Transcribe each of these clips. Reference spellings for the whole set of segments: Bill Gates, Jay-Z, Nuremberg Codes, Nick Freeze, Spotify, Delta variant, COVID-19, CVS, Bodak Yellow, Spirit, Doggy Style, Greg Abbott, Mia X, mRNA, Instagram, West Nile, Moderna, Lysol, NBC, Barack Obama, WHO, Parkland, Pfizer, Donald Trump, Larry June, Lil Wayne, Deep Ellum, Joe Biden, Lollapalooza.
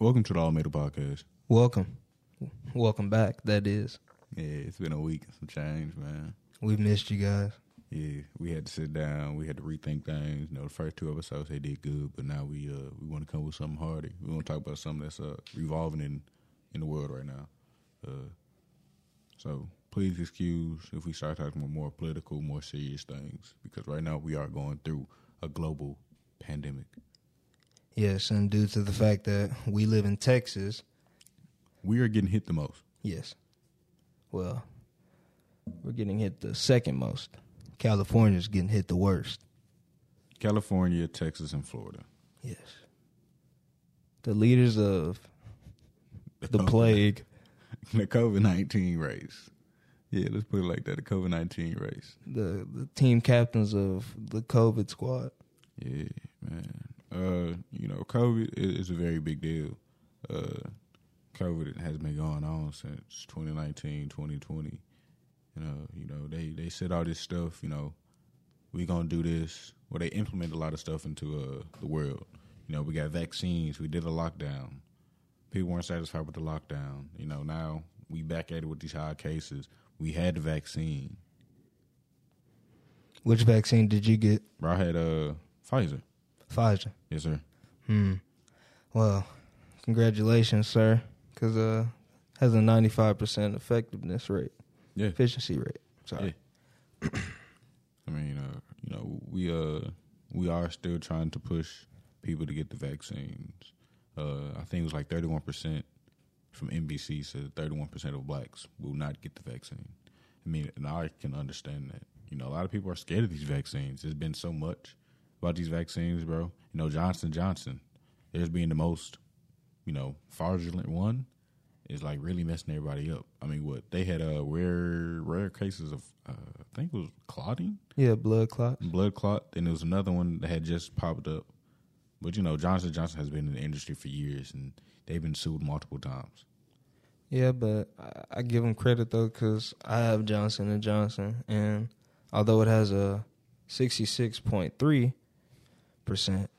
Welcome to the All Metal Podcast. Welcome back, that is. Yeah, it's been a week and some change, man. We've missed you guys. Yeah, we had to sit down. We had to rethink things. You know, the first two episodes, they did good, but now we want to come with something harder. We want to talk about something that's revolving in the world right now. So please excuse if we start talking about more political, more serious things, because right now we are going through a global pandemic. Yes, and due to the fact that we live in Texas, we are getting hit the most. Yes. Well, we're getting hit the second most. California's getting hit the worst. California, Texas, and Florida. Yes. The leaders of the plague. The COVID-19 race. Yeah, let's put it like that, the COVID-19 race. The team captains of the COVID squad. Yeah, man. You know, COVID is a very big deal. COVID has been going on since 2019, 2020. You know, they said all this stuff, you know, we gonna do this. Well, they implemented a lot of stuff into the world. You know, we got vaccines. We did a lockdown. People weren't satisfied with the lockdown. You know, now we back at it with these high cases. We had the vaccine. Which vaccine did you get? I had Pfizer. Pfizer. Yes, sir. Well, congratulations, sir, because has a 95% effectiveness rate. Yeah. Efficiency rate. Sorry. Yeah. I mean, you know, we are still trying to push people to get the vaccines. I think it was like 31% from NBC said 31% of blacks will not get the vaccine. I mean, and I can understand that. You know, a lot of people are scared of these vaccines. There's been so much about these vaccines, bro. You know, Johnson & Johnson, there's being the most, you know, fraudulent one. Is like really messing everybody up. I mean, what they had rare cases of, I think it was clotting. Yeah, blood clot, and there was another one that had just popped up. But you know, Johnson & Johnson has been in the industry for years, and they've been sued multiple times. Yeah, but I give them credit though, because I have Johnson & Johnson, and although it has a 66.3%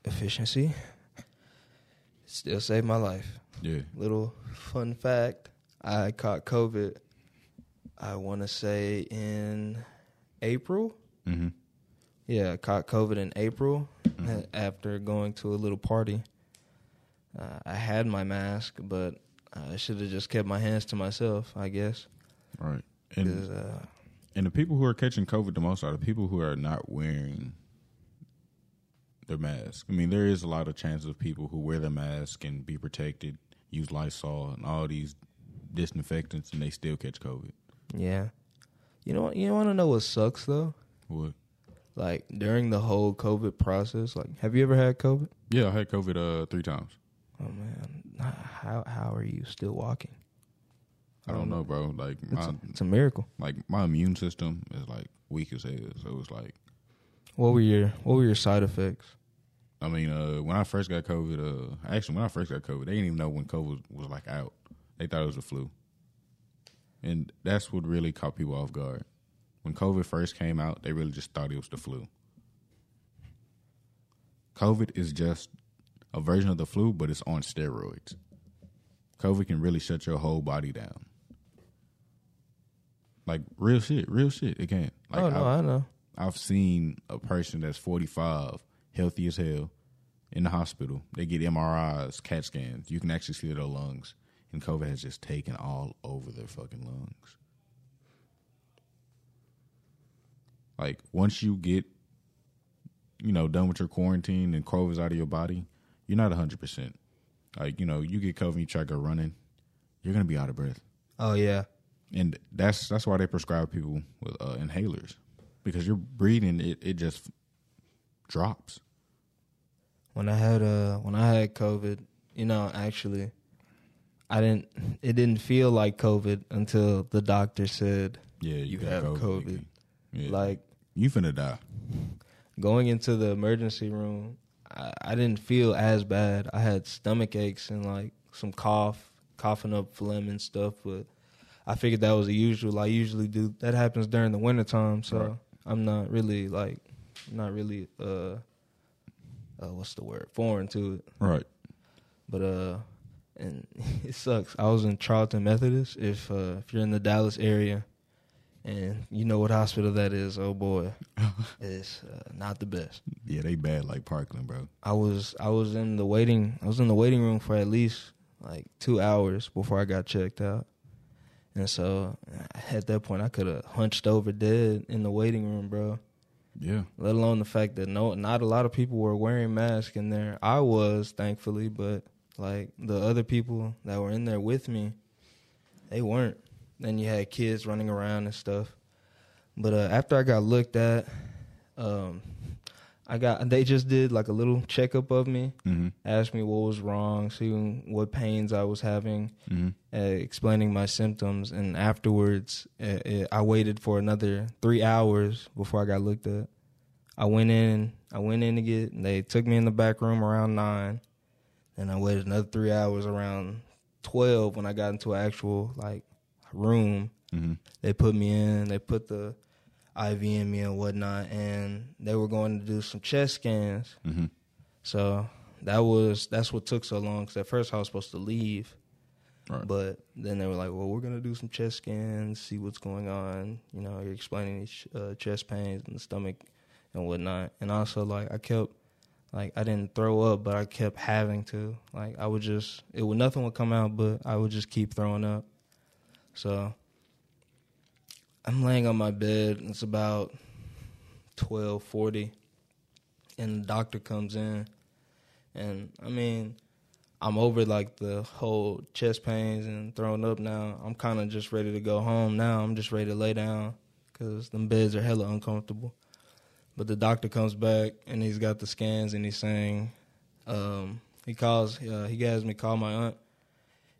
efficiency, it still saved my life. Yeah. Little fun fact, I caught COVID, I want to say in April. Mm-hmm. Yeah, I caught COVID in April after going to a little party. I had my mask, but I should have just kept my hands to myself, I guess. Right. And the people who are catching COVID the most are the people who are not wearing their mask. I mean, there is a lot of chances of people who wear their mask and be protected, use Lysol and all these disinfectants, and they still catch COVID. Yeah. You want to know what sucks, though? What? Like, during the whole COVID process, like, have you ever had COVID? Yeah, I had COVID 3 times. Oh, man. How are you still walking? I don't know, bro. Like, it's a miracle. Like, my immune system is, like, weak as hell, so it's like... What were your side effects? I mean, when I first got COVID, they didn't even know when COVID was like out. They thought it was the flu. And that's what really caught people off guard. When COVID first came out, they really just thought it was the flu. COVID is just a version of the flu, but it's on steroids. COVID can really shut your whole body down. Like, real shit, it can. Like, I know. I've seen a person that's 45, healthy as hell, in the hospital. They get MRIs, CAT scans. You can actually see their lungs. And COVID has just taken all over their fucking lungs. Like, once you get, you know, done with your quarantine and COVID's out of your body, you're not 100%. Like, you know, you get COVID and you try to go running, you're going to be out of breath. Oh, yeah. And that's why they prescribe people with inhalers. Because you're breathing, it just drops. When I had COVID, you know, actually, it didn't feel like COVID until the doctor said, "Yeah, you have COVID. Yeah. Like, you finna die." Going into the emergency room, I didn't feel as bad. I had stomach aches and like some coughing up phlegm and stuff, but I figured that was the usual. I usually do that happens during the wintertime, so. Right. I'm not really, foreign to it. Right. But and it sucks. I was in Charlton Methodist. If you're in the Dallas area, and you know what hospital that is, oh boy, it's not the best. Yeah, they bad like Parkland, bro. I was in the waiting. I was in the waiting room for at least like 2 hours before I got checked out. And so at that point, I could have hunched over dead in the waiting room, bro. Yeah. Let alone the fact that not a lot of people were wearing masks in there. I was, thankfully, but like the other people that were in there with me, they weren't. Then you had kids running around and stuff. But after I got looked at, they just did like a little checkup of me, mm-hmm. asked me what was wrong, seeing what pains I was having, mm-hmm. Explaining my symptoms. And afterwards, I waited for another 3 hours before I got looked at. I went in to get, they took me in the back room around 9. And I waited another 3 hours around 12 when I got into an actual like room. Mm-hmm. They put me in, they put the IV in me and whatnot, and they were going to do some chest scans. Mm-hmm. So that's what took so long, because at first I was supposed to leave. Right. But then they were like, well, we're going to do some chest scans, see what's going on. You know, you're explaining chest pains and stomach and whatnot. And also, like, I kept, like, I didn't throw up, but I kept having to. Like, I would just, nothing would come out, but I would just keep throwing up. So I'm laying on my bed, and it's about 12:40, and the doctor comes in, and, I mean, I'm over, like, the whole chest pains and throwing up now. I'm kind of just ready to go home now. I'm just ready to lay down, because them beds are hella uncomfortable. But the doctor comes back, and he's got the scans, and he's saying, he has me call my aunt,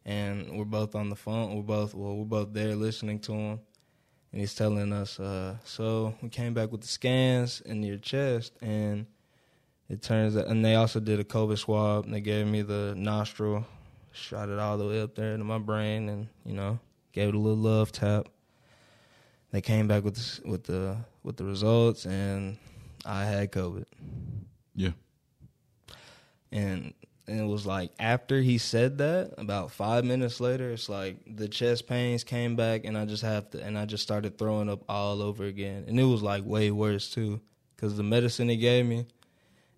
and we're both on the phone. We're both there listening to him. And he's telling us, so we came back with the scans in your chest, and it turns out, and they also did a COVID swab, and they gave me the nostril, shot it all the way up there into my brain, and, you know, gave it a little love tap. They came back with the results, and I had COVID. Yeah. And it was like, after he said that, about 5 minutes later, it's like the chest pains came back, and I just started throwing up all over again. And it was like way worse too, because the medicine he gave me,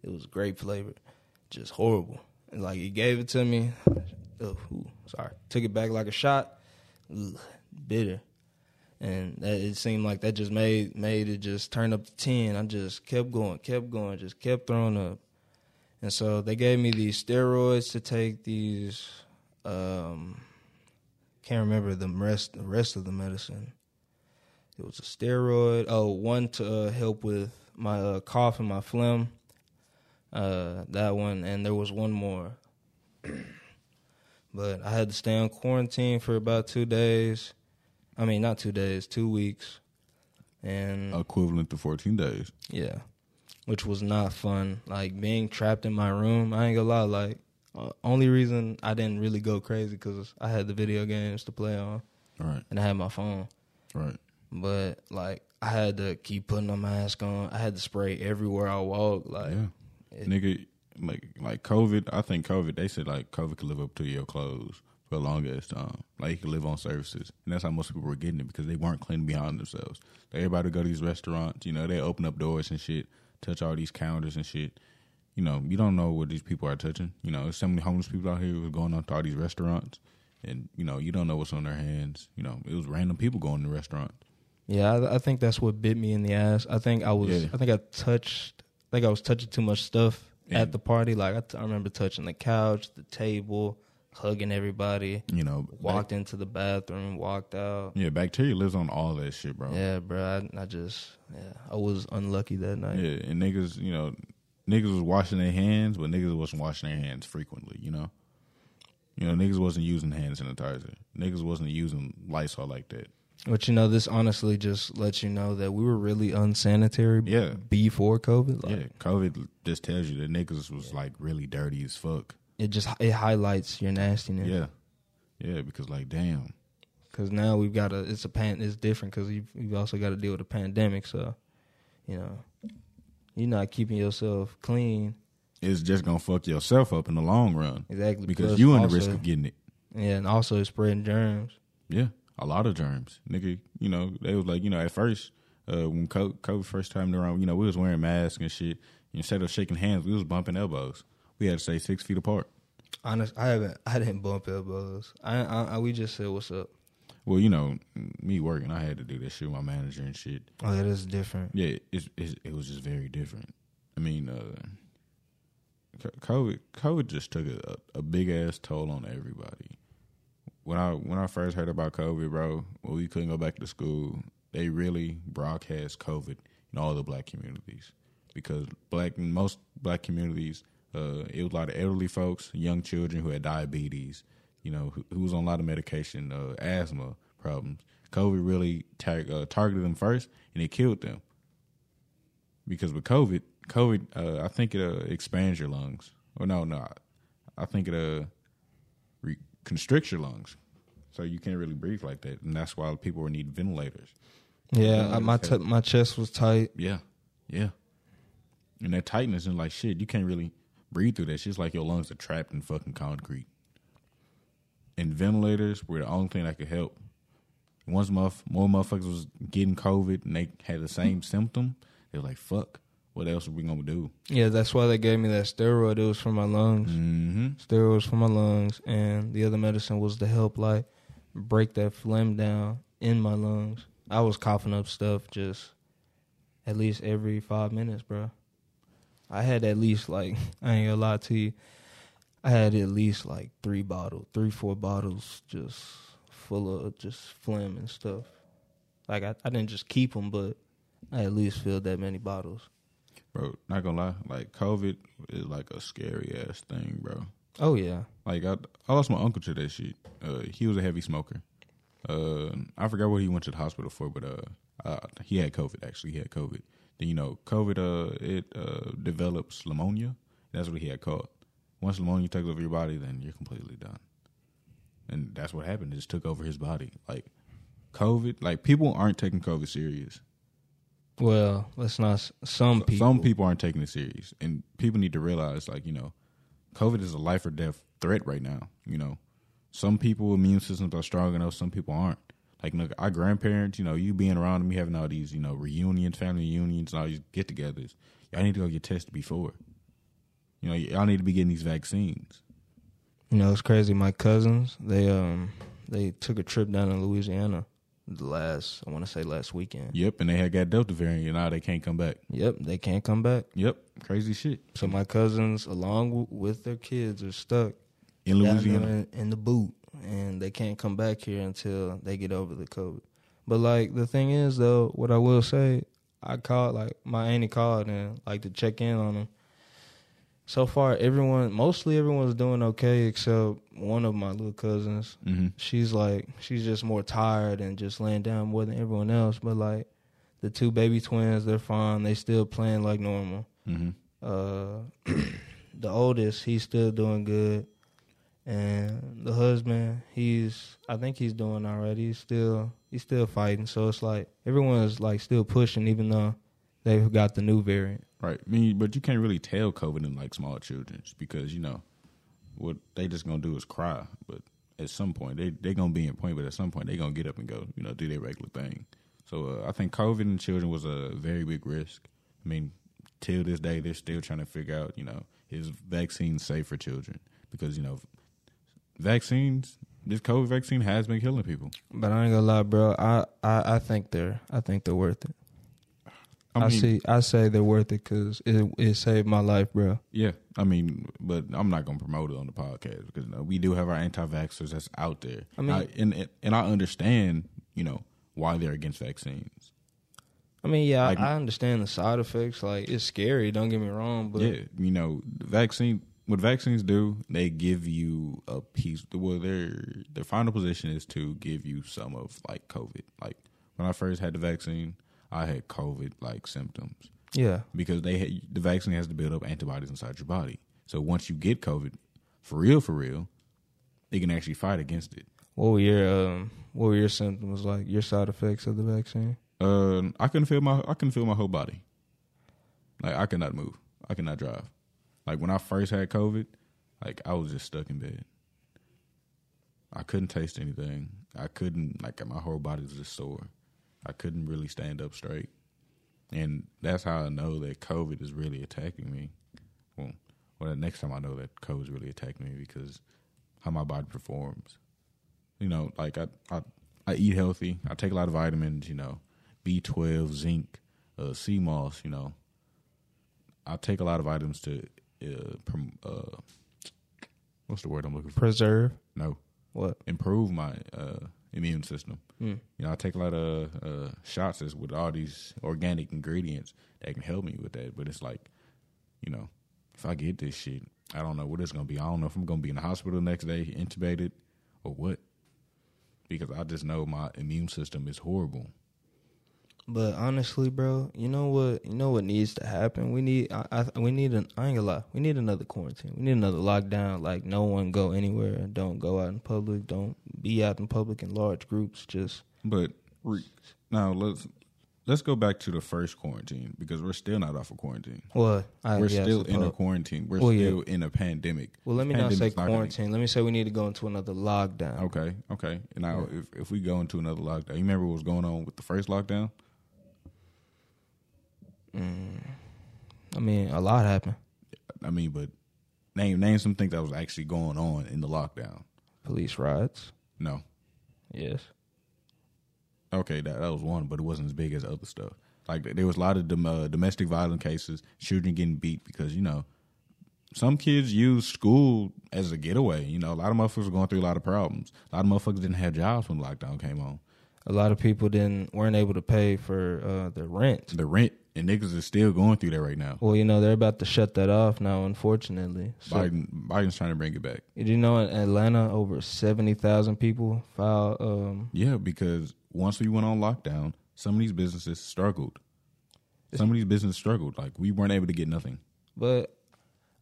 it was grape flavored, just horrible. And like, he gave it to me, took it back like a shot, bitter. And it seemed like that just made it just turn up to 10. I just kept going, just kept throwing up. And so they gave me these steroids to take, these, can't remember the rest of the medicine. It was a steroid. Oh, one to help with my cough and my phlegm, that one. And there was one more. But I had to stay on quarantine for about 2 days. I mean, not 2 days, 2 weeks. And equivalent to 14 days. Yeah. Which was not fun. Like, being trapped in my room, I ain't gonna lie, like, only reason I didn't really go crazy because I had the video games to play on. Right. And I had my phone. Right. But, like, I had to keep putting a mask on. I had to spray everywhere I walked. Like, yeah. Like COVID, I think COVID, they said, like, COVID could live up to your clothes for the longest time. Like, it could live on surfaces. And that's how most people were getting it, because they weren't cleaning behind themselves. Like, everybody would go to these restaurants, you know, they open up doors and shit, touch all these counters and shit. You know, you don't know what these people are touching. You know, there's so many homeless people out here going on to all these restaurants, and, you know, you don't know what's on their hands. You know, it was random people going to restaurants. Yeah, I think that's what bit me in the ass. I think I was touching too much stuff at the party. Like, I remember touching the couch, the table, hugging everybody. You know, walked into the bathroom, walked out. Yeah, bacteria lives on all that shit, bro. Yeah, bro. I was unlucky that night. Yeah, and niggas, you know, niggas was washing their hands, but niggas wasn't washing their hands frequently. You know, niggas wasn't using hand sanitizer. Niggas wasn't using Lysol like that. But, you know, this honestly just lets you know that we were really unsanitary before COVID. Like, yeah, COVID just tells you that niggas was like really dirty as fuck. It highlights your nastiness. Yeah, yeah. Because, like, damn. Because now we've got it's different, because you've also got to deal with a pandemic. So, you know, you're not keeping yourself clean. it's just going to fuck yourself up in the long run. Exactly. Because you're in the risk of getting it. Yeah, and also it's spreading germs. Yeah, a lot of germs. Nigga, you know, they was like, you know, at first, when COVID first time around, you know, we was wearing masks and shit. Instead of shaking hands, we was bumping elbows. We had to stay 6 feet apart. Honestly, I didn't bump elbows. We just said, what's up? Well, you know, me working, I had to do that shit with my manager and shit. Oh, that is different. Yeah, it was just very different. I mean, COVID just took a big ass toll on everybody. When I first heard about COVID, bro, when we couldn't go back to school, they really broadcast COVID in all the black communities because most black communities, it was a lot of elderly folks, young children who had diabetes, you know, who was on a lot of medication, asthma problems. COVID really targeted them first, and it killed them because with COVID, I think it expands your lungs. Or no, I think it constricts your lungs, so you can't really breathe like that, and that's why people need ventilators. Yeah, my chest was tight. Yeah, and that tightness and like shit, you can't really breathe through that. Shit's like your lungs are trapped in fucking concrete. And ventilators were the only thing that could help. Once more motherfuckers was getting COVID and they had the same symptom, they were like, fuck. What else are we going to do? Yeah, that's why they gave me that steroid. It was for my lungs. Mm-hmm. Steroids for my lungs. And the other medicine was to help, like, break that phlegm down in my lungs. I was coughing up stuff just at least every 5 minutes, bro. I had at least, like, I ain't going to lie to you, I had at least, like, 4 bottles just full of just phlegm and stuff. Like, I didn't just keep them, but I at least filled that many bottles. Bro, not gonna lie, like COVID is like a scary ass thing, bro. Oh yeah. Like I lost my uncle to that shit. He was a heavy smoker. I forgot what he went to the hospital for, but he had COVID. Actually, he had COVID. Then you know, COVID it develops pneumonia. That's what he had caught. Once pneumonia takes over your body, then you're completely done. And that's what happened. It just took over his body. Like COVID, like people aren't taking COVID serious. Well, let's not. Some people aren't taking it serious, and people need to realize, like, you know, COVID is a life or death threat right now. You know, some people's immune systems are strong enough, some people aren't. Like, look, our grandparents, you know, you being around me having all these, you know, reunions, family reunions, and all these get-togethers. Y'all need to go get tested before. You know, y'all need to be getting these vaccines. You know, it's crazy. My cousins, they took a trip down in Louisiana. Last weekend. Yep, and they had got Delta variant, and now they can't come back. Yep, they can't come back. Yep, crazy shit. So my cousins, along with their kids, are stuck in Louisiana in the boot, and they can't come back here until they get over the COVID. But like the thing is, though, what I will say, I called, like my auntie called and like to check in on them. So far, everyone's doing okay except one of my little cousins. Mm-hmm. She's just more tired and just laying down more than everyone else. But, like, the two baby twins, they're fine. They still playing like normal. Mm-hmm. The oldest, he's still doing good. And the husband, I think he's doing all right. He's still fighting. So it's like everyone is, like, still pushing even though they've got the new variant. Right, I mean, but you can't really tell COVID in like small children because you know what they just gonna do is cry. But at some point they gonna be in point. But at some point they gonna get up and go, you know, do their regular thing. So I think COVID in children was a very big risk. I mean, till this day they're still trying to figure out, you know, is vaccines safe for children? Because you know, this COVID vaccine has been killing people. But I ain't gonna lie, bro. I think they're worth it. I mean, I say they're worth it because it saved my life, bro. Yeah, I mean, but I'm not gonna promote it on the podcast because you know, we do have our anti-vaxxers that's out there. I mean, and I understand, you know, why they're against vaccines. I mean, yeah, like, I understand the side effects. Like, it's scary. Don't get me wrong, but yeah, you know, what vaccines do, they give you a piece. Well, their final position is to give you some of like COVID. Like when I first had the vaccine, I had COVID-like symptoms. Yeah. Because the vaccine has to build up antibodies inside your body. So once you get COVID, for real, they can actually fight against it. What were your symptoms like? Your side effects of the vaccine? I couldn't feel my whole body. Like I could not move. I could not drive. Like, when I first had COVID, like, I was just stuck in bed. I couldn't taste anything. I couldn't, like, my whole body was just sore. I couldn't really stand up straight. And that's how I know that COVID is really attacking me. Well, the next time I know that COVID's really attacking me, because how my body performs. You know, like, I eat healthy. I take a lot of vitamins, you know, B12, zinc, sea moss, you know. I take a lot of vitamins to, what's the word I'm looking for? Preserve? No. What? Improve my immune system. Mm. You know, I take a lot of shots with all these organic ingredients that can help me with that. But it's like, you know, if I get this shit, I don't know what it's going to be. I don't know if I'm going to be in the hospital the next day, intubated, or what. Because I just know my immune system is horrible. But honestly, bro, you know what needs to happen? We need another quarantine. We need another lockdown. Like, no one go anywhere. Don't go out in public. Don't be out in public in large groups. Now let's go back to the first quarantine, because we're still not off of quarantine. Well, we're still in a quarantine. We're still in a pandemic. Well, let me not say quarantine. Let me say we need to go into another lockdown. Okay. And now if we go into another lockdown, you remember what was going on with the first lockdown? I mean, a lot happened. I mean, but name some things that was actually going on in the lockdown. Police riots? No. Yes. Okay, that was one, but it wasn't as big as other stuff. Like, there was a lot of domestic violence cases, children getting beat because, you know, some kids use school as a getaway. You know, a lot of motherfuckers were going through a lot of problems. A lot of motherfuckers didn't have jobs when lockdown came on. A lot of people weren't able to pay for their rent. And niggas is still going through that right now. Well, you know, they're about to shut that off now, unfortunately. So Biden's trying to bring it back. Did you know in Atlanta, over 70,000 people filed? Yeah, because once we went on lockdown, some of these businesses struggled. Like, we weren't able to get nothing. But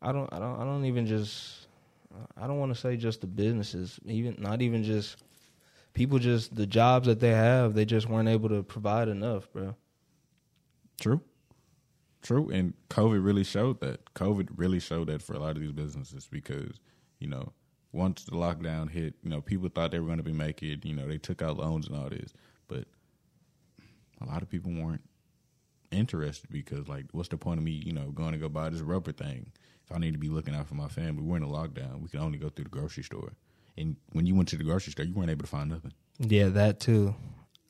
I don't want to say just the businesses, not even just people, just the jobs that they have, they just weren't able to provide enough, bro. True. And COVID really showed that. For a lot of these businesses, because, you know, once the lockdown hit, you know, people thought they were going to be making it. You know, they took out loans and all this. But a lot of people weren't interested, because, like, what's the point of me, you know, going to go buy this rubber thing if I need to be looking out for my family? We're in a lockdown. We can only go through the grocery store. And when you went to the grocery store, you weren't able to find nothing. Yeah, that too.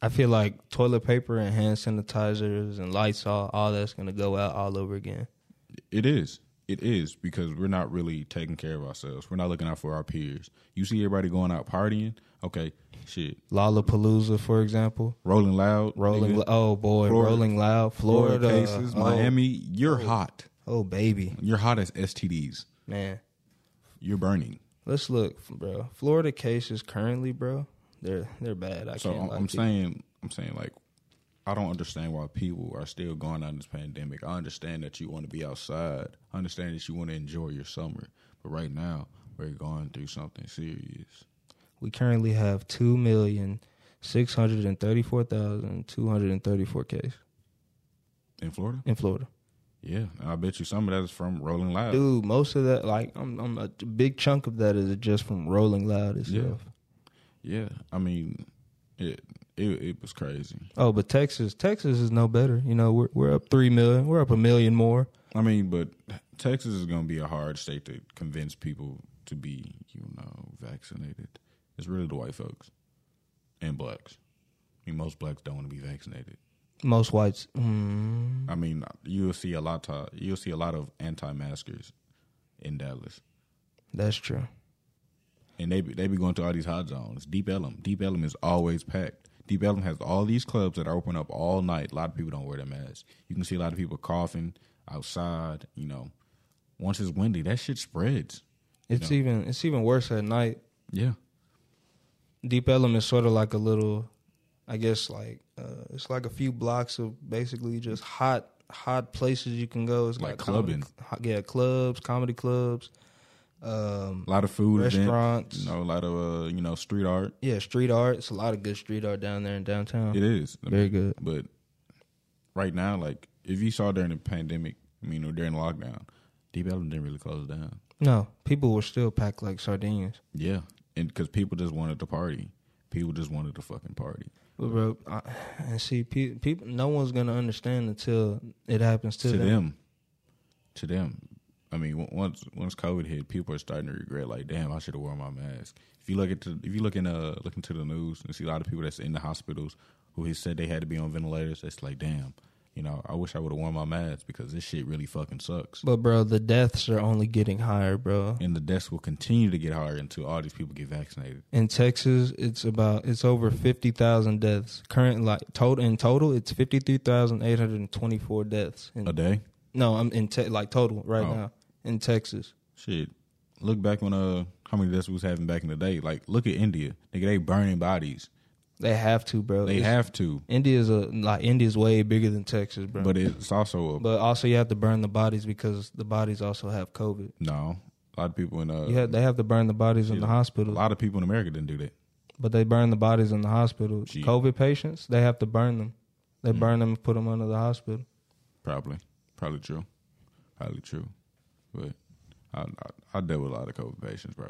I feel like toilet paper and hand sanitizers and Lysol, all that's going to go out all over again. It is, because we're not really taking care of ourselves. We're not looking out for our peers. You see everybody going out partying. Okay, shit. Lollapalooza, for example. Rolling Loud. Oh, boy. Florida. Rolling Loud. Florida cases. Miami. You're hot. Oh, baby. You're hot as STDs. Man. You're burning. Let's look, bro. Florida cases currently, bro. They're bad. I'm saying, like, I don't understand why people are still going out in this pandemic. I understand that you want to be outside. I understand that you want to enjoy your summer. But right now, we're going through something serious. We currently have 2,634,234 cases. In Florida. Yeah, and I bet you some of that is from Rolling Loud. Dude, most of that, like, I'm a big chunk of that is just from Rolling Loud itself. Yeah, I mean, it was crazy. Oh, but Texas is no better. You know, we're up 3 million. We're up 1 million more. I mean, but Texas is going to be a hard state to convince people to be, you know, vaccinated. It's really the white folks and blacks. I mean, most blacks don't want to be vaccinated. Most whites. Mm. I mean, you'll see a lot of anti-maskers in Dallas. That's true. And they be going to all these hot zones. Deep Ellum. Deep Ellum is always packed. Deep Ellum has all these clubs that are open up all night. A lot of people don't wear their masks. You can see a lot of people coughing outside. You know, once it's windy, that shit spreads. It's even worse at night. Yeah. Deep Ellum is sort of like a little, I guess, like it's like a few blocks of basically just hot places you can go. It's like clubbing. Clubs, comedy clubs. A lot of food, restaurants, event, you know, a lot of you know, street art. Yeah, street art. It's a lot of good street art down there in downtown. It is very good. But right now, like, if you saw during the pandemic, I mean, or during lockdown, Deep Ellum didn't really close down. No, people were still packed like sardines. Yeah, and because people just wanted to party. People just wanted to fucking party. Bro, and see, people, no one's gonna understand until it happens to them. I mean, once COVID hit, people are starting to regret. Like, damn, I should have worn my mask. If you look at if you look into the news and see a lot of people that's in the hospitals who he said they had to be on ventilators, it's like, damn, you know, I wish I would have worn my mask because this shit really fucking sucks. But bro, the deaths are only getting higher, bro. And the deaths will continue to get higher until all these people get vaccinated. In Texas, it's over 50,000 deaths current. Like total, it's 53,824 deaths in a day. No, I'm in total right now. In Texas. Shit. Look back on how many deaths we was having back in the day. Like, look at India. Nigga, they burning bodies. They have to, bro. They have to. India's way bigger than Texas, bro. But it's also... But also you have to burn the bodies because the bodies also have COVID. No. A lot of people in... they have to burn the bodies in the hospital. A lot of people in America didn't do that. But they burn the bodies in the hospital. Gee. COVID patients, they have to burn them. They burn them and put them under the hospital. Probably true. But I deal with a lot of COVID patients, bro.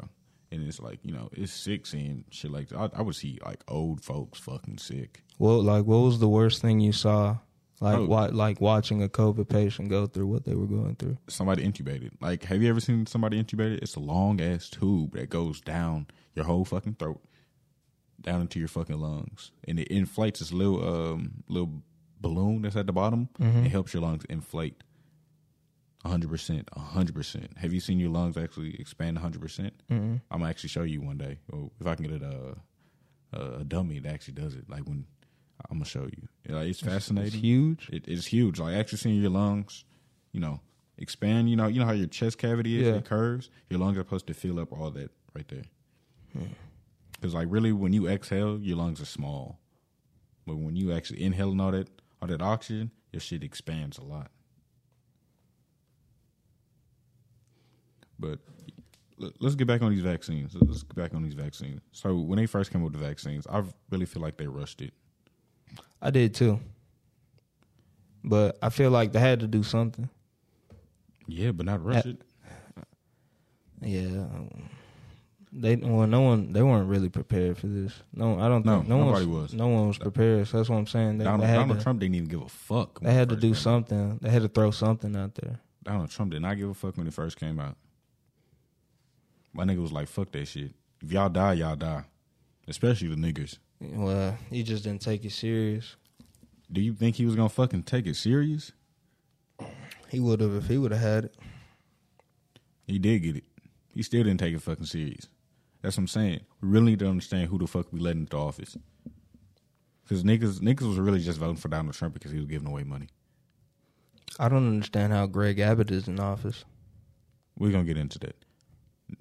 And it's like, you know, it's sick seeing shit like that. I would see, like, old folks fucking sick. Well, like, what was the worst thing you saw, watching a COVID patient go through what they were going through? Somebody intubated. Like, have you ever seen somebody intubated? It's a long-ass tube that goes down your whole fucking throat, down into your fucking lungs. And it inflates this little balloon that's at the bottom. Mm-hmm. It helps your lungs inflate 100%. Have you seen your lungs actually expand 100%? Mm-hmm. I'm gonna actually show you one day, or if I can get a dummy that actually does it. Like, when I'm gonna show you, like, it's fascinating. It's huge. It's huge. Like, actually seeing your lungs, you know, expand. You know how your chest cavity is. Yeah. It curves. Your lungs are supposed to fill up all that right there. Because like, really, when you exhale, your lungs are small, but when you actually inhale and all that oxygen, your shit expands a lot. But let's get back on these vaccines. So when they first came up with the vaccines, I really feel like they rushed it. I did too. But I feel like they had to do something. Yeah, but not rush it. Yeah. They weren't really prepared for this. No, I don't think. Nobody was. No one was prepared. So that's what I'm saying. Donald Trump didn't even give a fuck. They had to do something. They had to throw something out there. Donald Trump did not give a fuck when it first came out. My nigga was like, fuck that shit. If y'all die, y'all die. Especially the niggers. Well, he just didn't take it serious. Do you think he was going to fucking take it serious? He would have if he would have had it. He did get it. He still didn't take it fucking serious. That's what I'm saying. We really need to understand who the fuck we let into office. Because niggas was really just voting for Donald Trump because he was giving away money. I don't understand how Greg Abbott is in office. We're going to get into that.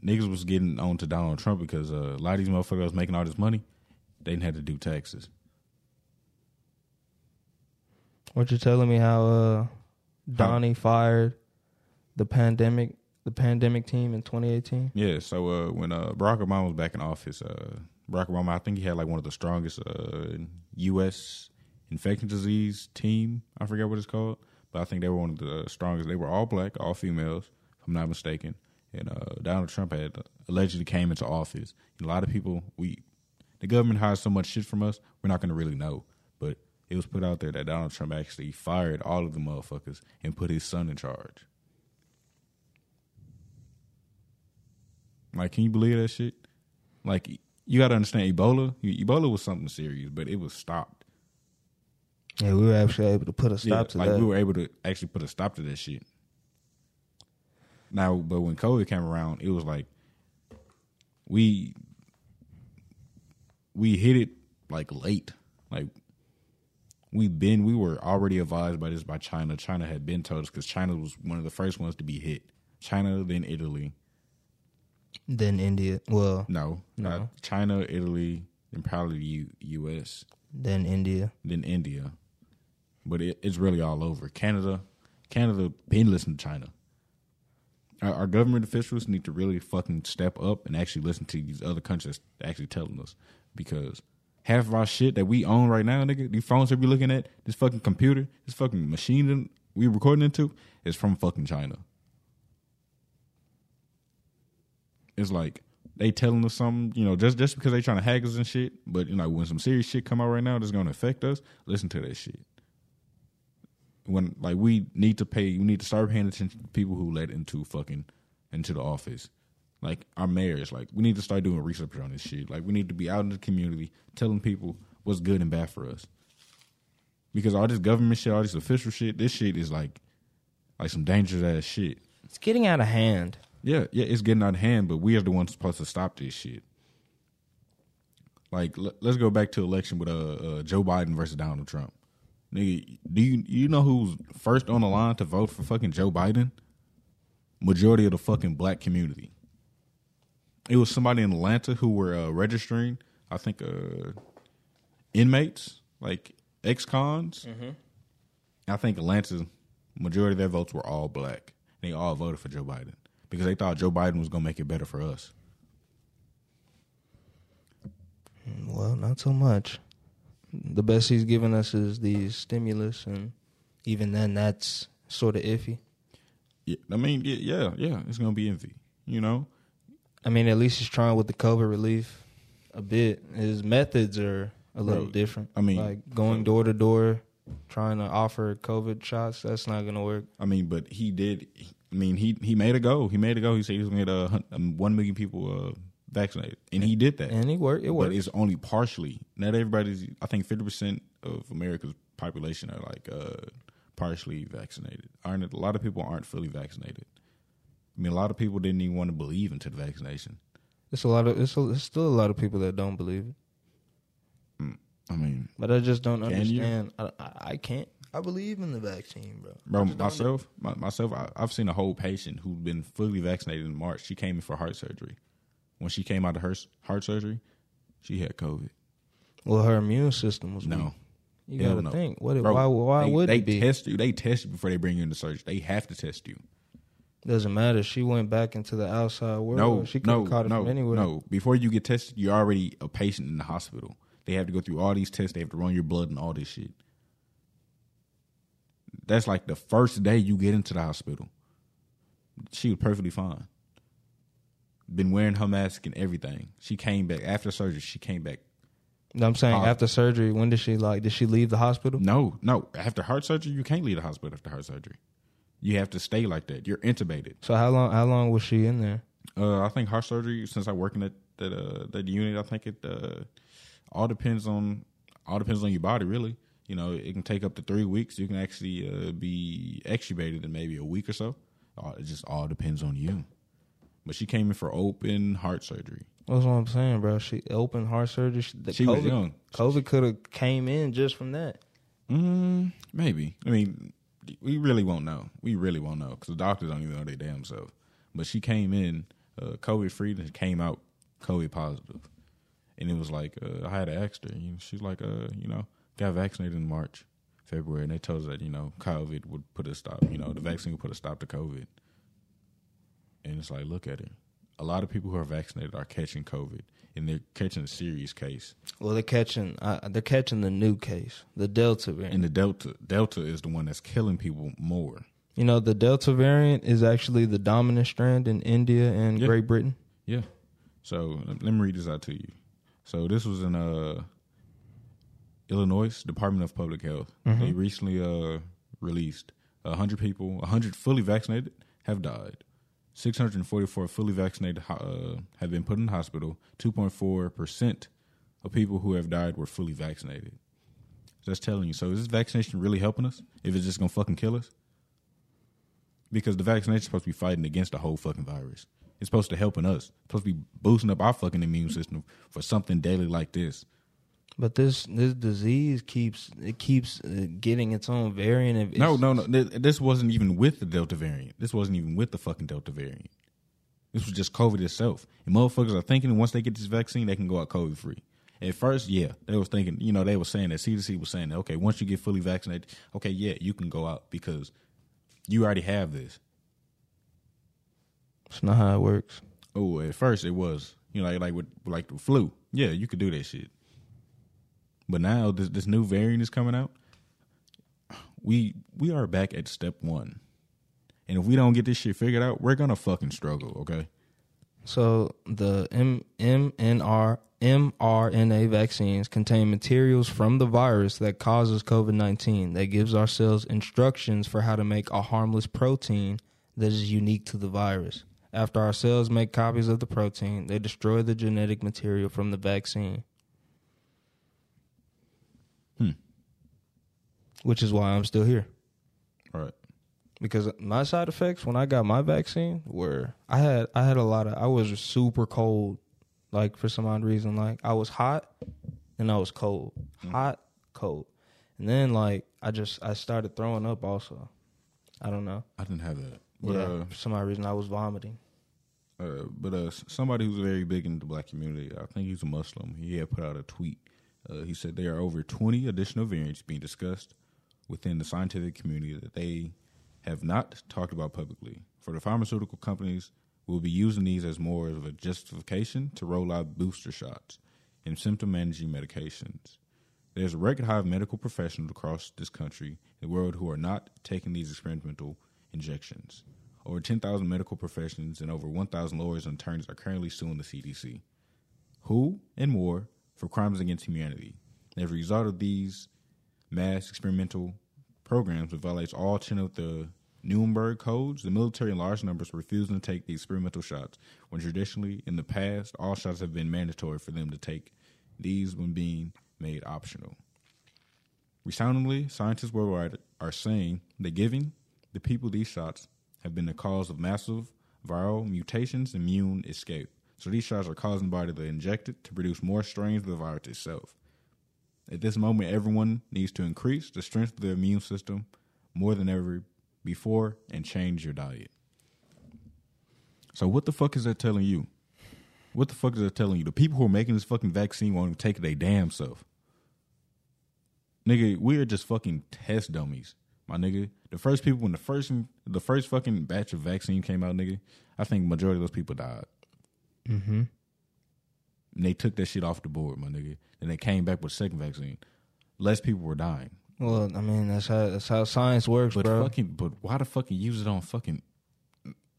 Niggas was getting on to Donald Trump because a lot of these motherfuckers was making all this money. They didn't have to do taxes. What you telling me how Donnie fired the pandemic team in 2018? Yeah, so when Barack Obama was back in office, Barack Obama, I think he had like one of the strongest U.S. infectious disease team. I forget what it's called, but I think they were one of the strongest. They were all black, all females, if I'm not mistaken. And Donald Trump had allegedly came into office. And a lot of people, the government hides so much shit from us, we're not going to really know. But it was put out there that Donald Trump actually fired all of the motherfuckers and put his son in charge. Like, can you believe that shit? Like, you got to understand, Ebola was something serious, but it was stopped. Yeah, we were actually able to put a stop to that. Like, we were able to actually put a stop to that shit. Now, but when COVID came around, it was like we hit it like late. Like we were already advised by this by China. China had been told us because China was one of the first ones to be hit. China, then Italy, then India. Well, no, China, Italy, then probably U.S. Then India, but it's really all over. Canada been listening to China. Our government officials need to really fucking step up and actually listen to these other countries that's actually telling us, because half of our shit that we own right now, nigga, these phones that we looking at, this fucking computer, this fucking machine we recording into is from fucking China. it's like they telling us something, you know, just because they trying to hack us and shit. But, you know, when some serious shit come out right now that's going to affect us, listen to that shit. When, like, we need to start paying attention to people who let into the office. Like, our mayors, like, we need to start doing research on this shit. Like, we need to be out in the community telling people what's good and bad for us. Because all this government shit, all this official shit, this shit is like some dangerous ass shit. It's getting out of hand. Yeah, it's getting out of hand, but we are the ones supposed to stop this shit. Like, let's go back to election with Joe Biden versus Donald Trump. Nigga, do you know who's first on the line to vote for fucking Joe Biden? Majority of the fucking black community. It was somebody in Atlanta who were registering, I think, inmates, like ex-cons. Mm-hmm. I think Atlanta's majority of their votes were all black. They all voted for Joe Biden because they thought Joe Biden was going to make it better for us. Well, not so much. The best he's given us is these stimulus, and even then, that's sort of iffy. Yeah, I mean, yeah, it's going to be iffy, you know? I mean, at least he's trying with the COVID relief a bit. His methods are a little different. I mean, like going door to door, trying to offer COVID shots, that's not going to work. I mean, but he did. I mean, he made a go. He said he was going to get 1 million people vaccinated, and he did that. And he worked. It worked. But it's only partially. Not everybody's, I think 50% of America's population are like partially vaccinated. A lot of people aren't fully vaccinated. I mean, a lot of people didn't even want to believe into the vaccination. It's still a lot of people that don't believe it. I mean, but I just don't understand. I can't. I believe in the vaccine, bro. Bro, I've seen a whole patient who's been fully vaccinated in March. She came in for heart surgery. When she came out of her heart surgery, she had COVID. Well, her immune system was weak. You gotta think. Why would they be? They test you before they bring you into surgery. They have to test you. Doesn't matter. She went back into the outside world. She could have caught it from anywhere. No, before you get tested, you're already a patient in the hospital. They have to go through all these tests. They have to run your blood and all this shit. That's like the first day you get into the hospital. She was perfectly fine. Been wearing her mask and everything. She came back. After surgery, she came back. I'm saying after surgery, when did she leave the hospital? No. After heart surgery, you can't leave the hospital after heart surgery. You have to stay like that. You're intubated. So how long was she in there? I think heart surgery, since I work in that unit, I think it all depends on your body, really. You know, it can take up to 3 weeks. You can actually be extubated in maybe a week or so. It just all depends on you. But she came in for open heart surgery. That's what I'm saying, bro. She open heart surgery. She was young. COVID could have came in just from that. Maybe. I mean, we really won't know. Because the doctors don't even know their damn self. But she came in COVID free and came out COVID positive. And it was like, I had to ask her. You know, she's like, got vaccinated in March, February. And they told us that, you know, COVID would put a stop. You know, the vaccine would put a stop to COVID. And it's like, look at it. A lot of people who are vaccinated are catching COVID. And they're catching a serious case. Well, they're catching the new case, the Delta variant. And the Delta is the one that's killing people more. You know, the Delta variant is actually the dominant strand in India and Great Britain. Yeah. So let me read this out to you. So this was in Illinois Department of Public Health. Mm-hmm. They recently released 100 people, 100 fully vaccinated have died. 644 fully vaccinated have been put in the hospital. 2.4% of people who have died were fully vaccinated. So that's telling you. So is this vaccination really helping us if it's just going to fucking kill us? Because the vaccination is supposed to be fighting against the whole fucking virus. It's supposed to helping us. It's supposed to be boosting up our fucking immune system for something daily like this. But this disease keeps getting its own variant. No. This wasn't even with the Delta variant. This wasn't even with the fucking Delta variant. This was just COVID itself. And motherfuckers are thinking once they get this vaccine, they can go out COVID free. At first, they was thinking, you know, they were saying that CDC was saying that, okay, once you get fully vaccinated, okay, yeah, you can go out because you already have this. It's not how it works. Oh, at first it was, you know, like the flu. Yeah, you could do that shit. But now this new variant is coming out. We are back at step 1. And if we don't get this shit figured out, we're going to fucking struggle, okay? So the mRNA vaccines contain materials from the virus that causes COVID-19 that gives our cells instructions for how to make a harmless protein that is unique to the virus. After our cells make copies of the protein, they destroy the genetic material from the vaccine. Which is why I'm still here. Right. Because my side effects when I got my vaccine were I had a lot of, I was super cold, like for some odd reason. Like I was hot and I was cold. Hot, cold. And then like I started throwing up also. I don't know. I didn't have that. But, yeah, for some odd reason I was vomiting. But somebody who's very big in the black community, I think he's a Muslim, he had put out a tweet. He said there are over 20 additional variants being discussed within the scientific community that they have not talked about publicly. For the pharmaceutical companies, we'll be using these as more of a justification to roll out booster shots and symptom managing medications. There's a record high of medical professionals across this country and the world who are not taking these experimental injections. Over 10,000 medical professionals and over 1,000 lawyers and attorneys are currently suing the CDC, WHO, and more for crimes against humanity. As a result of these mass experimental programs, it violates all 10 of the Nuremberg Codes. The military in large numbers refusing to take the experimental shots, when traditionally, in the past, all shots have been mandatory for them to take, these when being made optional. Resoundingly, scientists worldwide are saying that giving the people these shots have been the cause of massive viral mutations and immune escape. So these shots are causing the body to inject it to produce more strains of the virus itself. At this moment, everyone needs to increase the strength of their immune system more than ever before and change your diet. So what the fuck is that telling you? What the fuck is that telling you? The people who are making this fucking vaccine won't even take it their damn self. Nigga, we are just fucking test dummies, my nigga. The first people, when the first fucking batch of vaccine came out, nigga, I think majority of those people died. Mm-hmm. And they took that shit off the board, my nigga. And they came back with a second vaccine. Less people were dying. Well, I mean, that's how science works, but bro. But why the fucking use it on fucking...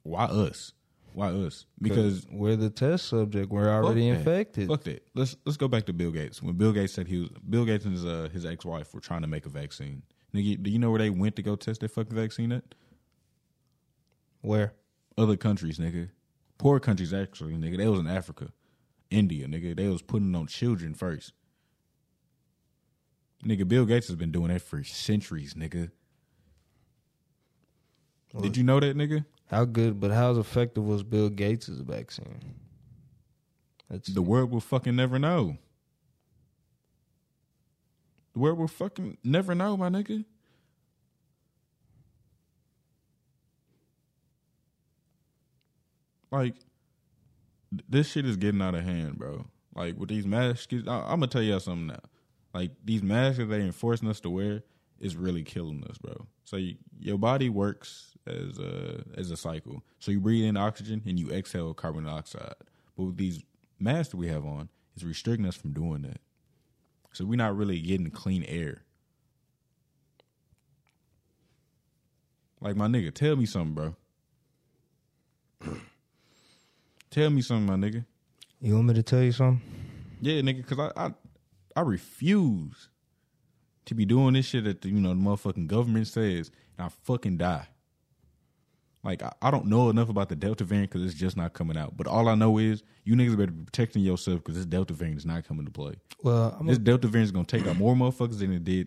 Why us? Why us? Because... we're the test subject. We're already infected. Fuck that. Let's go back to Bill Gates. When Bill Gates said Bill Gates and his ex-wife were trying to make a vaccine. Nigga, do you know where they went to go test their fucking vaccine at? Where? Other countries, nigga. Poor countries, actually, nigga. They was in Africa. India, nigga. They was putting on children first. Nigga, Bill Gates has been doing that for centuries, nigga. Well, did you know that, nigga? How good, but how effective was Bill Gates' vaccine? The world will fucking never know. The world will fucking never know, my nigga. Like... this shit is getting out of hand, bro. Like, with these masks, I'm going to tell y'all something now. Like, these masks that they're enforcing us to wear is really killing us, bro. So your body works as a cycle. So you breathe in oxygen and you exhale carbon dioxide. But with these masks that we have on, it's restricting us from doing that. So we're not really getting clean air. Like, my nigga, tell me something, bro. Tell me something, my nigga. You want me to tell you something? Yeah, nigga, because I refuse to be doing this shit that the motherfucking government says, and I fucking die. Like, I don't know enough about the Delta variant because it's just not coming out. But all I know is you niggas better be protecting yourself because this Delta variant is not coming to play. Well, this Delta variant is going to take out more motherfuckers than it did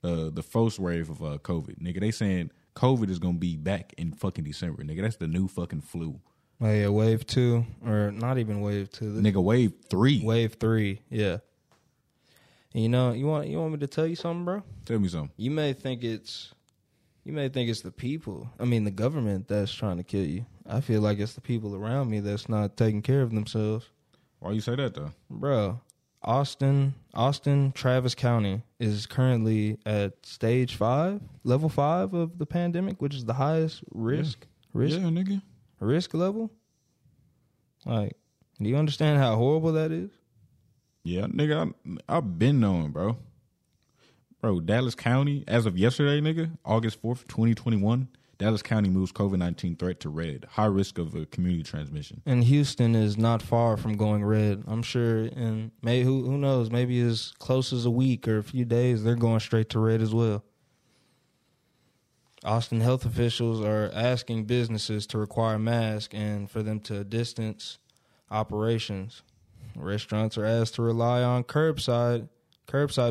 the first wave of COVID. Nigga, they saying COVID is going to be back in fucking December. Nigga, that's the new fucking flu. Oh, yeah, wave 2, or not even wave 2. Nigga, wave 3. Wave 3, yeah. And you want me to tell you something, bro? Tell me something. You may think it's the people, I mean the government, that's trying to kill you. I feel like it's the people around me that's not taking care of themselves. Why you say that, though? Bro, Austin, Travis County is currently at stage 5, level 5 of the pandemic, which is the highest risk. Yeah, risk? Yeah, nigga. Risk level? Like, do you understand how horrible that is? Yeah, nigga, I've been knowing, bro. Bro, Dallas County, as of yesterday, nigga, August 4th, 2021, Dallas County moves COVID-19 threat to red, high risk of a community transmission. And Houston is not far from going red, I'm sure. And maybe, who knows, maybe as close as a week or a few days, they're going straight to red as well. Austin health officials are asking businesses to require masks and for them to distance operations. Restaurants are asked to rely on curbside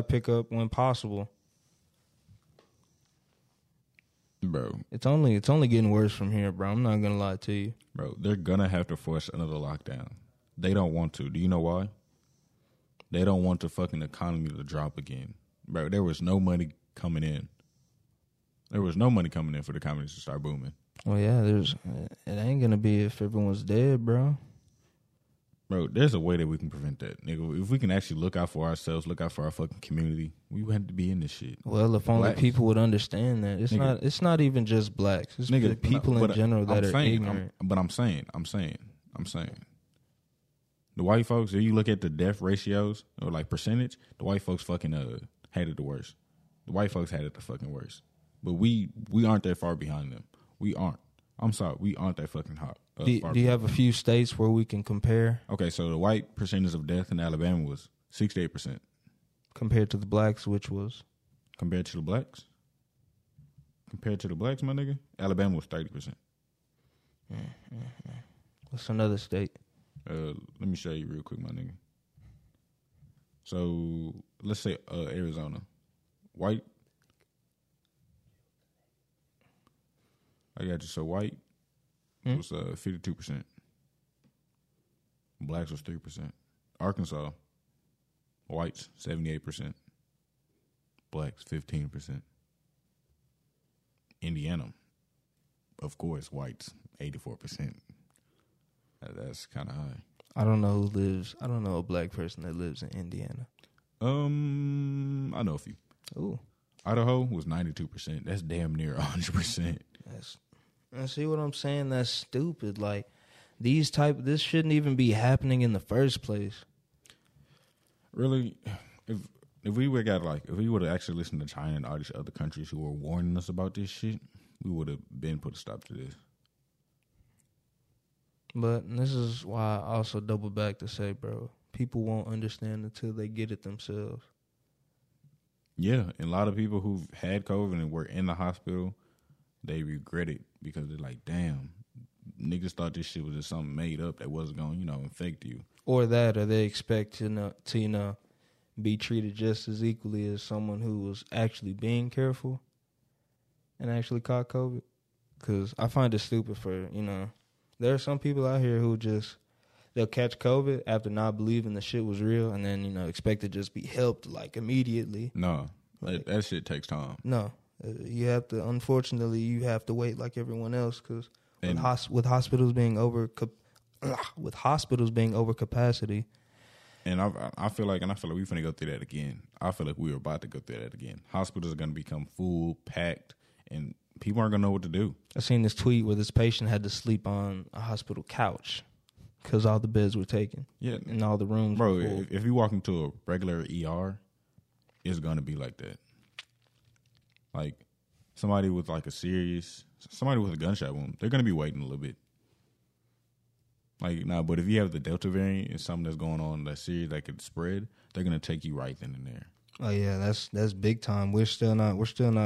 pickup when possible. Bro, it's only getting worse from here, bro. I'm not gonna lie to you, bro. They're gonna have to force another lockdown. They don't want to. Do you know why? They don't want the fucking economy to drop again, bro. There was no money coming in. There was no money coming in for the economy to start booming. Well, yeah, it ain't gonna be if everyone's dead, bro. Bro, there's a way that we can prevent that, nigga. If we can actually look out for ourselves, look out for our fucking community, we wouldn't be in this shit. Well, if only people would understand that. It's not even just blacks. It's people in general that are ignorant. I'm saying. The white folks, if you look at the death ratios or like percentage, the white folks fucking had it the worst. The white folks had it the fucking worst. But we aren't that far behind them. We aren't. I'm sorry, we aren't that fucking hot. Do you have a few states where we can compare? Okay, so the white percentage of death in Alabama was 68%. Compared to the blacks, which was? Compared to the blacks? Compared to the blacks, my nigga? Alabama was 30%. What's another state? Let me show you real quick, my nigga. So, let's say Arizona. White. I got you. So white was 52%. Blacks was 3%. Arkansas, whites 78%. Blacks 15%. Indiana, of course, whites 84%. That's kind of high. I don't know a black person that lives in Indiana. I know a few. Ooh. Idaho was 92%. That's damn near 100%. And see what I'm saying? That's stupid. Like, this shouldn't even be happening in the first place. Really, if we would have actually listened to China and all these other countries who were warning us about this shit, we would have been put a stop to this. But this is why I also double back to say, bro, people won't understand until they get it themselves. Yeah, and a lot of people who've had COVID and were in the hospital, they regret it because they're like, damn, niggas thought this shit was just something made up that wasn't going to, infect you. Or that, or they expect to be treated just as equally as someone who was actually being careful and actually caught COVID. Because I find it stupid there are some people out here who they'll catch COVID after not believing the shit was real and then, expect to just be helped, like, immediately. No, that shit takes time. No. You have to wait like everyone else because with hospitals being over capacity. And I feel like we're going to go through that again. I feel like we were about to go through that again. Hospitals are going to become full, packed, and people aren't going to know what to do. I seen this tweet where this patient had to sleep on a hospital couch because all the beds were taken. Yeah. And all the rooms were full. Bro, if you walk into a regular ER, it's going to be like that. Like, somebody with, like, somebody with a gunshot wound, they're going to be waiting a little bit. Like, nah, but if you have the Delta variant and something that's going on that's serious that could spread, they're going to take you right then and there. Oh, yeah, that's big time. We're still not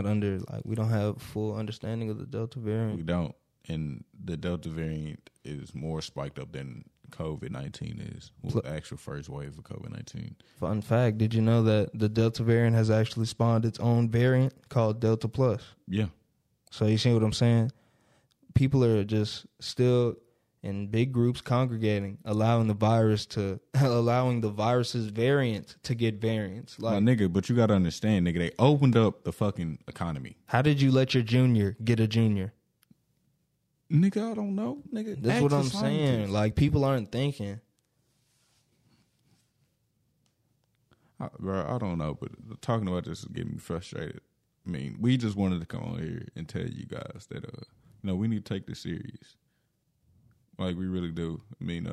under, like, we don't have full understanding of the Delta variant. We don't. And the Delta variant is more spiked up than COVID-19 is, the actual first wave of COVID-19. Fun fact, did you know that the Delta variant has actually spawned its own variant called Delta Plus? Yeah. So you see what I'm saying? People are just still in big groups congregating, allowing the virus's variant to get variants. Like, my nigga, but you got to understand, nigga, they opened up the fucking economy. How did you let your junior get a junior? Nigga, I don't know. Nigga, that's what I'm saying. Like, people aren't thinking. Bro, I don't know, but talking about this is getting me frustrated. I mean, we just wanted to come on here and tell you guys that, we need to take this serious. Like, we really do. I mean,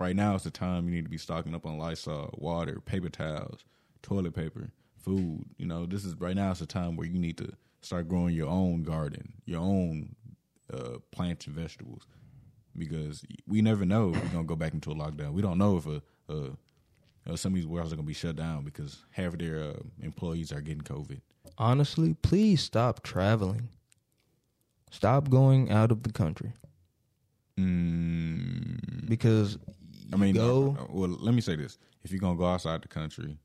right now is the time you need to be stocking up on Lysol, water, paper towels, toilet paper, food. You know, this is right now. It's a time where you need to start growing your own garden, your own plants and vegetables, because we never know if we're gonna go back into a lockdown. We don't know if some of these warehouses are gonna be shut down because half of their employees are getting COVID. Honestly, please stop traveling. Stop going out of the country. Because let me say this: if you're gonna go outside the country,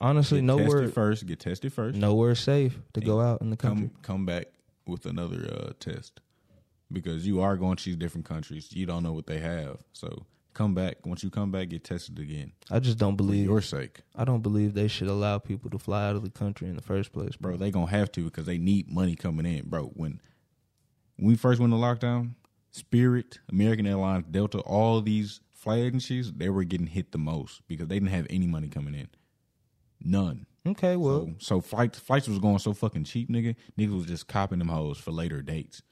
honestly, get tested first. Nowhere safe to go out in the country. Come back with another test, because you are going to these different countries. You don't know what they have, so come back. Once you come back, get tested again. I just don't believe, for your sake, I don't believe they should allow people to fly out of the country in the first place, bro. They gonna have to, because they need money coming in, bro. When we first went to lockdown, Spirit, American Airlines, Delta, all these flight agencies, they were getting hit the most because they didn't have any money coming in. None. Okay, well. So flights was going so fucking cheap, nigga. Niggas was just copping them hoes for later dates.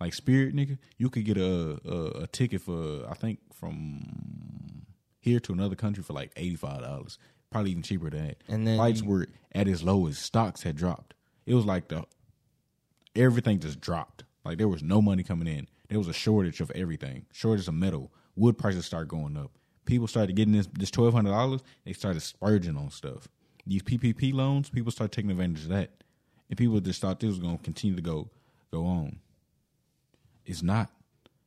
Like Spirit, nigga, you could get a ticket for, I think, from here to another country for like $85. Probably even cheaper than that. And then flights were at its lowest. Stocks had dropped. It was like everything just dropped. Like there was no money coming in. There was a shortage of everything. Shortage of metal. Wood prices started going up. People started getting this $1,200. They started splurging on stuff. These PPP loans, people started taking advantage of that. And people just thought this was going to continue to go on. It's not.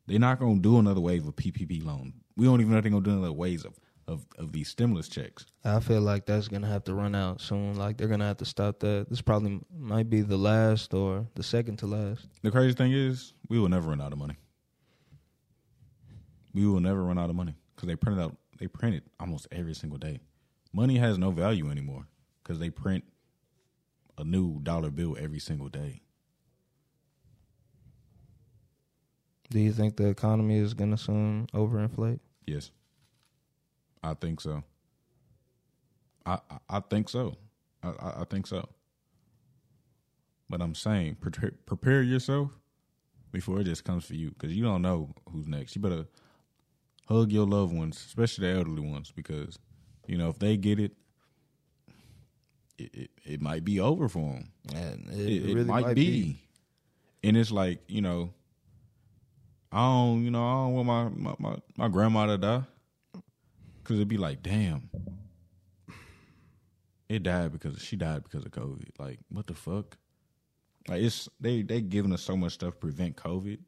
They're not going to do another wave of PPP loan. We don't even know they're going to do another wave of these stimulus checks. I feel like that's going to have to run out soon. Like, they're going to have to stop that. This probably might be the last or the second to last. The crazy thing is, we will never run out of money. We will never run out of money because they print it almost every single day. Money has no value anymore because they print a new dollar bill every single day. Do you think the economy is going to soon overinflate? Yes. I think so. I think so. I think so. But I'm saying prepare yourself before it just comes for you, because you don't know who's next. You better hug your loved ones, especially the elderly ones, because, you know, if they get it, it might be over for them. And it really might be. And it's like, you know, I don't want my grandma to die. Because it'd be like, damn, she died because of COVID. Like, what the fuck? Like, it's they giving us so much stuff to prevent COVID,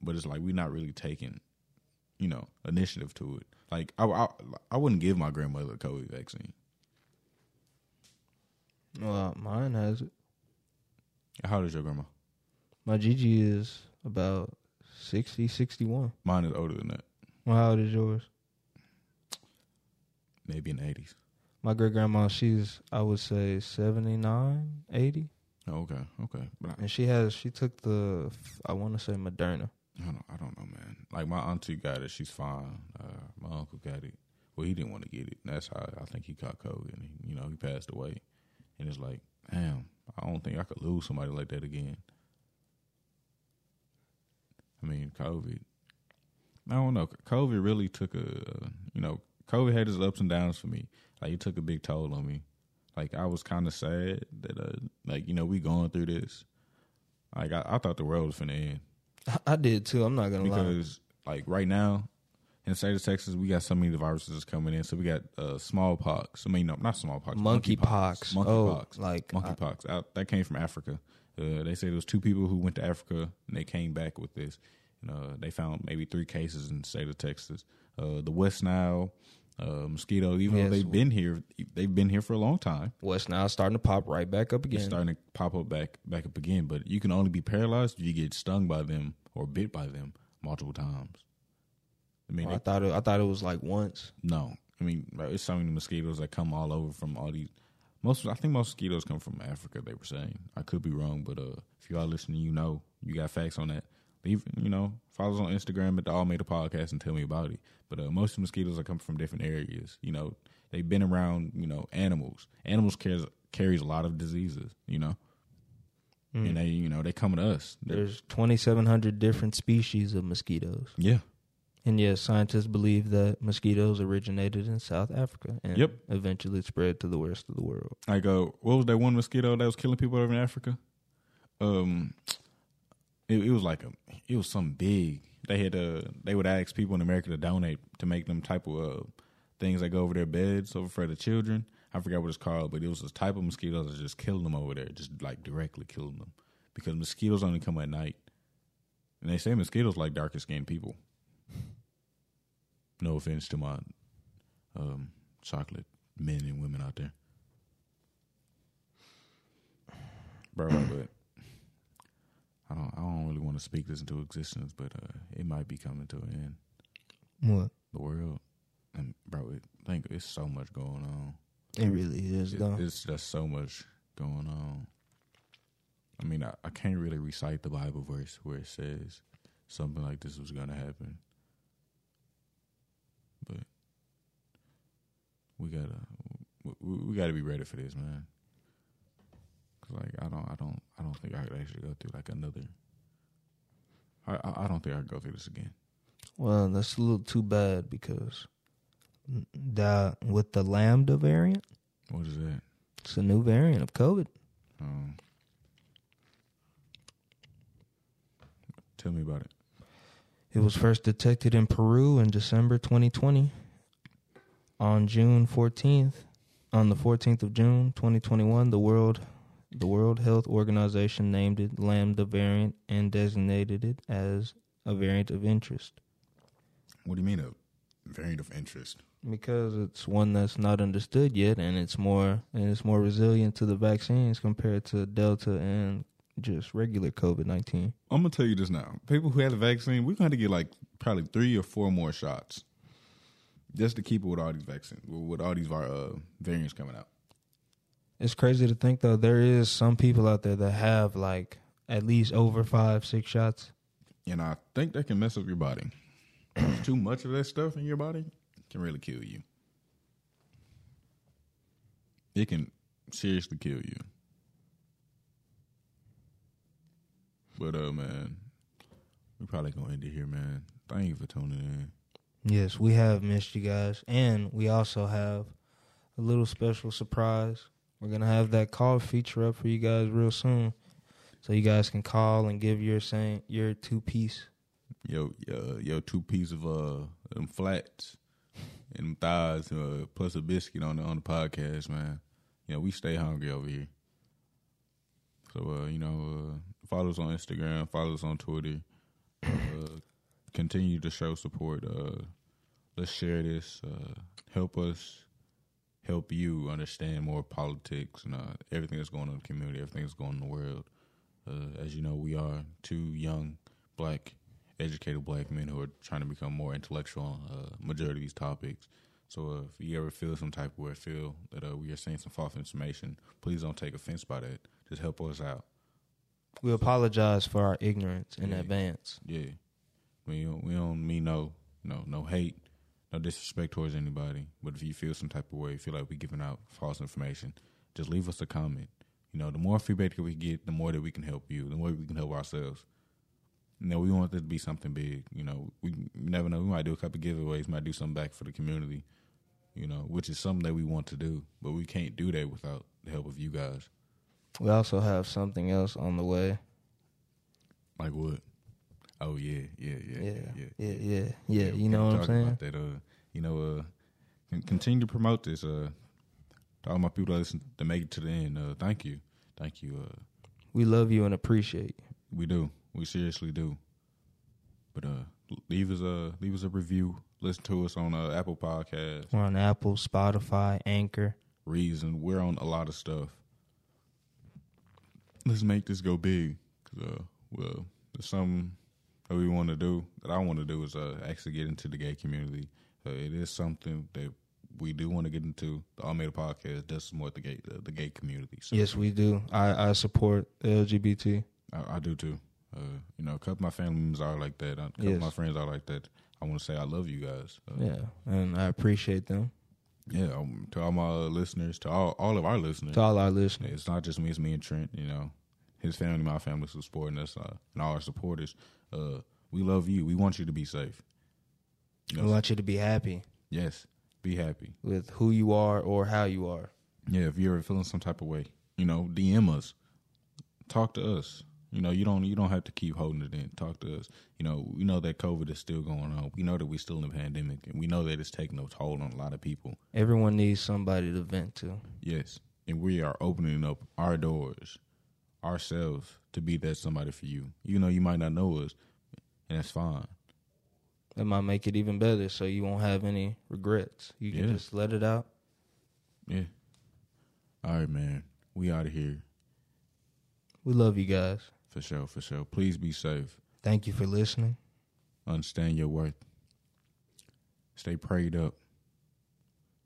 but it's like we're not really taking, you know, initiative to it. Like, I wouldn't give my grandmother a COVID vaccine. Well, mine has it. How old is your grandma? My Gigi is about 60, 61. Mine is older than that. Well, how old is yours? Maybe in the 80s. My great-grandma, she's, I would say, 79, 80. Oh, okay. And she took the, I want to say, Moderna. I don't know, man. Like, my auntie got it. She's fine. My uncle got it. Well, he didn't want to get it. That's how I think he caught COVID. And, he passed away. And it's like, damn, I don't think I could lose somebody like that again. I mean, COVID. I don't know. COVID really took COVID had its ups and downs for me. Like, it took a big toll on me. Like, I was kind of sad that, we going through this. Like, I thought the world was finna end. I did, too. I'm not going to lie. Because, like, right now, in the state of Texas, we got so many viruses coming in. So, we got smallpox. I mean, no, not smallpox. Monkeypox. Monkeypox. Monkeypox. That came from Africa. They say there was 2 people who went to Africa, and they came back with this. They found maybe 3 cases in the state of Texas. The West Nile mosquitoes, though they've been here for a long time. West Nile starting to pop right back up again. It's starting to pop up back up again. But you can only be paralyzed if you get stung by them or bit by them multiple times. I mean, I thought it was like once. No, I mean, it's so many mosquitoes that come all over from all these. I think most mosquitoes come from Africa. They were saying. I could be wrong, but if you are listening, you got facts on that. Follow us on Instagram at the All Metal Podcast and tell me about it. But most of the mosquitoes are coming from different areas. You know, they've been around, animals. Animals carries a lot of diseases, And they come to us. There's 2,700 different species of mosquitoes. Yeah. And yes, scientists believe that mosquitoes originated in South Africa and eventually spread to the rest of the world. Like, what was that one mosquito that was killing people over in Africa? It was like it was something big. They had they would ask people in America to donate to make them type of things that go over their beds over for the children. I forgot what it's called, but it was a type of mosquitoes that just killed them over there, just like directly killed them, because mosquitoes only come at night, and they say mosquitoes like darker skinned people. No offense to my chocolate men and women out there, bro. But I don't really want to speak this into existence, but it might be coming to an end. What? The world. And bro, I think it's so much going on. It really is, though. It's just so much going on. I mean, I can't really recite the Bible verse where it says something like this was going to happen. But we gotta be ready for this, man. Cause like I don't think I could actually go through like another. I don't think I could go through this again. Well, that's a little too bad because with the Lambda variant. What is that? It's a new variant of COVID. Tell me about it. It was first detected in Peru in December 2020. On the 14th of June, 2021, the World Health Organization named it Lambda variant and designated it as a variant of interest. What do you mean a variant of interest? Because it's one that's not understood yet, and it's more resilient to the vaccines compared to Delta and just regular COVID-19. I'm going to tell you this now. People who had the vaccine, we're going to have to get like probably 3 or 4 more shots just to keep it with all these vaccines, with all these variants coming out. It's crazy to think, though, there is some people out there that have like at least over 5, 6 shots. And I think that can mess up your body. Too much of that stuff in your body can really kill you. It can seriously kill you. But, man, we're probably going to end it here, man. Thank you for tuning in. Yes, we have missed you guys. And we also have a little special surprise. We're going to have that call feature up for you guys real soon. So you guys can call and give your two-piece. Yo, two-piece of them flats and them thighs plus a biscuit on the podcast, man. You know, we stay hungry over here. So, follow us on Instagram, follow us on Twitter. Continue to show support. Let's share this. Help us help you understand more politics and everything that's going on in the community, everything that's going on in the world. As you know, we are 2 young, black, educated black men who are trying to become more intellectual on majority of these topics. So if you ever feel some type of way, feel that we are saying some false information, please don't take offense by that. Just help us out. We apologize for our ignorance in advance. Yeah. We don't mean no hate, no disrespect towards anybody. But if you feel some type of way, feel like we're giving out false information, just leave us a comment. You know, the more feedback that we get, the more that we can help you, the more we can help ourselves. You know, we want this to be something big. You know, we never know. We might do a couple of giveaways, might do something back for the community, you know, which is something that we want to do. But we can't do that without the help of you guys. We also have something else on the way. Like what? Oh, yeah. You know what I'm saying? About that, continue to promote this. To all my people that listen, to make it to the end, thank you. Thank you. We love you and appreciate you. We do. We seriously do. But leave us a review. Listen to us on Apple Podcasts. We're on Apple, Spotify, Anchor. Reason. We're on a lot of stuff. Let's make this go big. Cause, there's something that we want to do, that I want to do, is actually get into the gay community. It is something that we do want to get into. The All Metal Podcast does more at the gay community. So, yes, we do. I support LGBT. I do, too. A couple of my family members are like that. A couple of my friends are like that. I want to say I love you guys. And I appreciate them. Yeah, to all my listeners, to all of our listeners. To all our listeners. It's not just me, it's me and Trent, his family, my family supporting us, and all our supporters. We love you. We want you to be safe. Yes. We want you to be happy. Yes. Be happy. With who you are or how you are. Yeah, if you're feeling some type of way, you know, DM us. Talk to us. You know, you don't have to keep holding it in. Talk to us. You know, we know that COVID is still going on. We know that we're still in a pandemic, and we know that it's taking a toll on a lot of people. Everyone needs somebody to vent to. Yes, and we are opening up our doors, ourselves, to be that somebody for you. You know, you might not know us, and that's fine. That might make it even better, so you won't have any regrets. You can just let it out. Yeah. All right, man. We out of here. We love you guys. For sure, for sure. Please be safe. Thank you for listening. Understand your worth. Stay prayed up.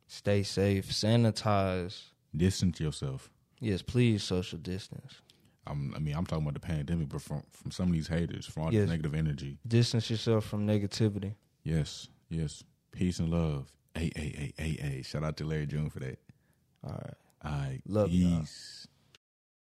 Stay safe. Sanitize. Distance yourself. Yes, please social distance. I'm talking about the pandemic, but from some of these haters, from all this negative energy. Distance yourself from negativity. Yes, yes. Peace and love. Shout out to Larry June for that. All right. All right. Love you. Peace.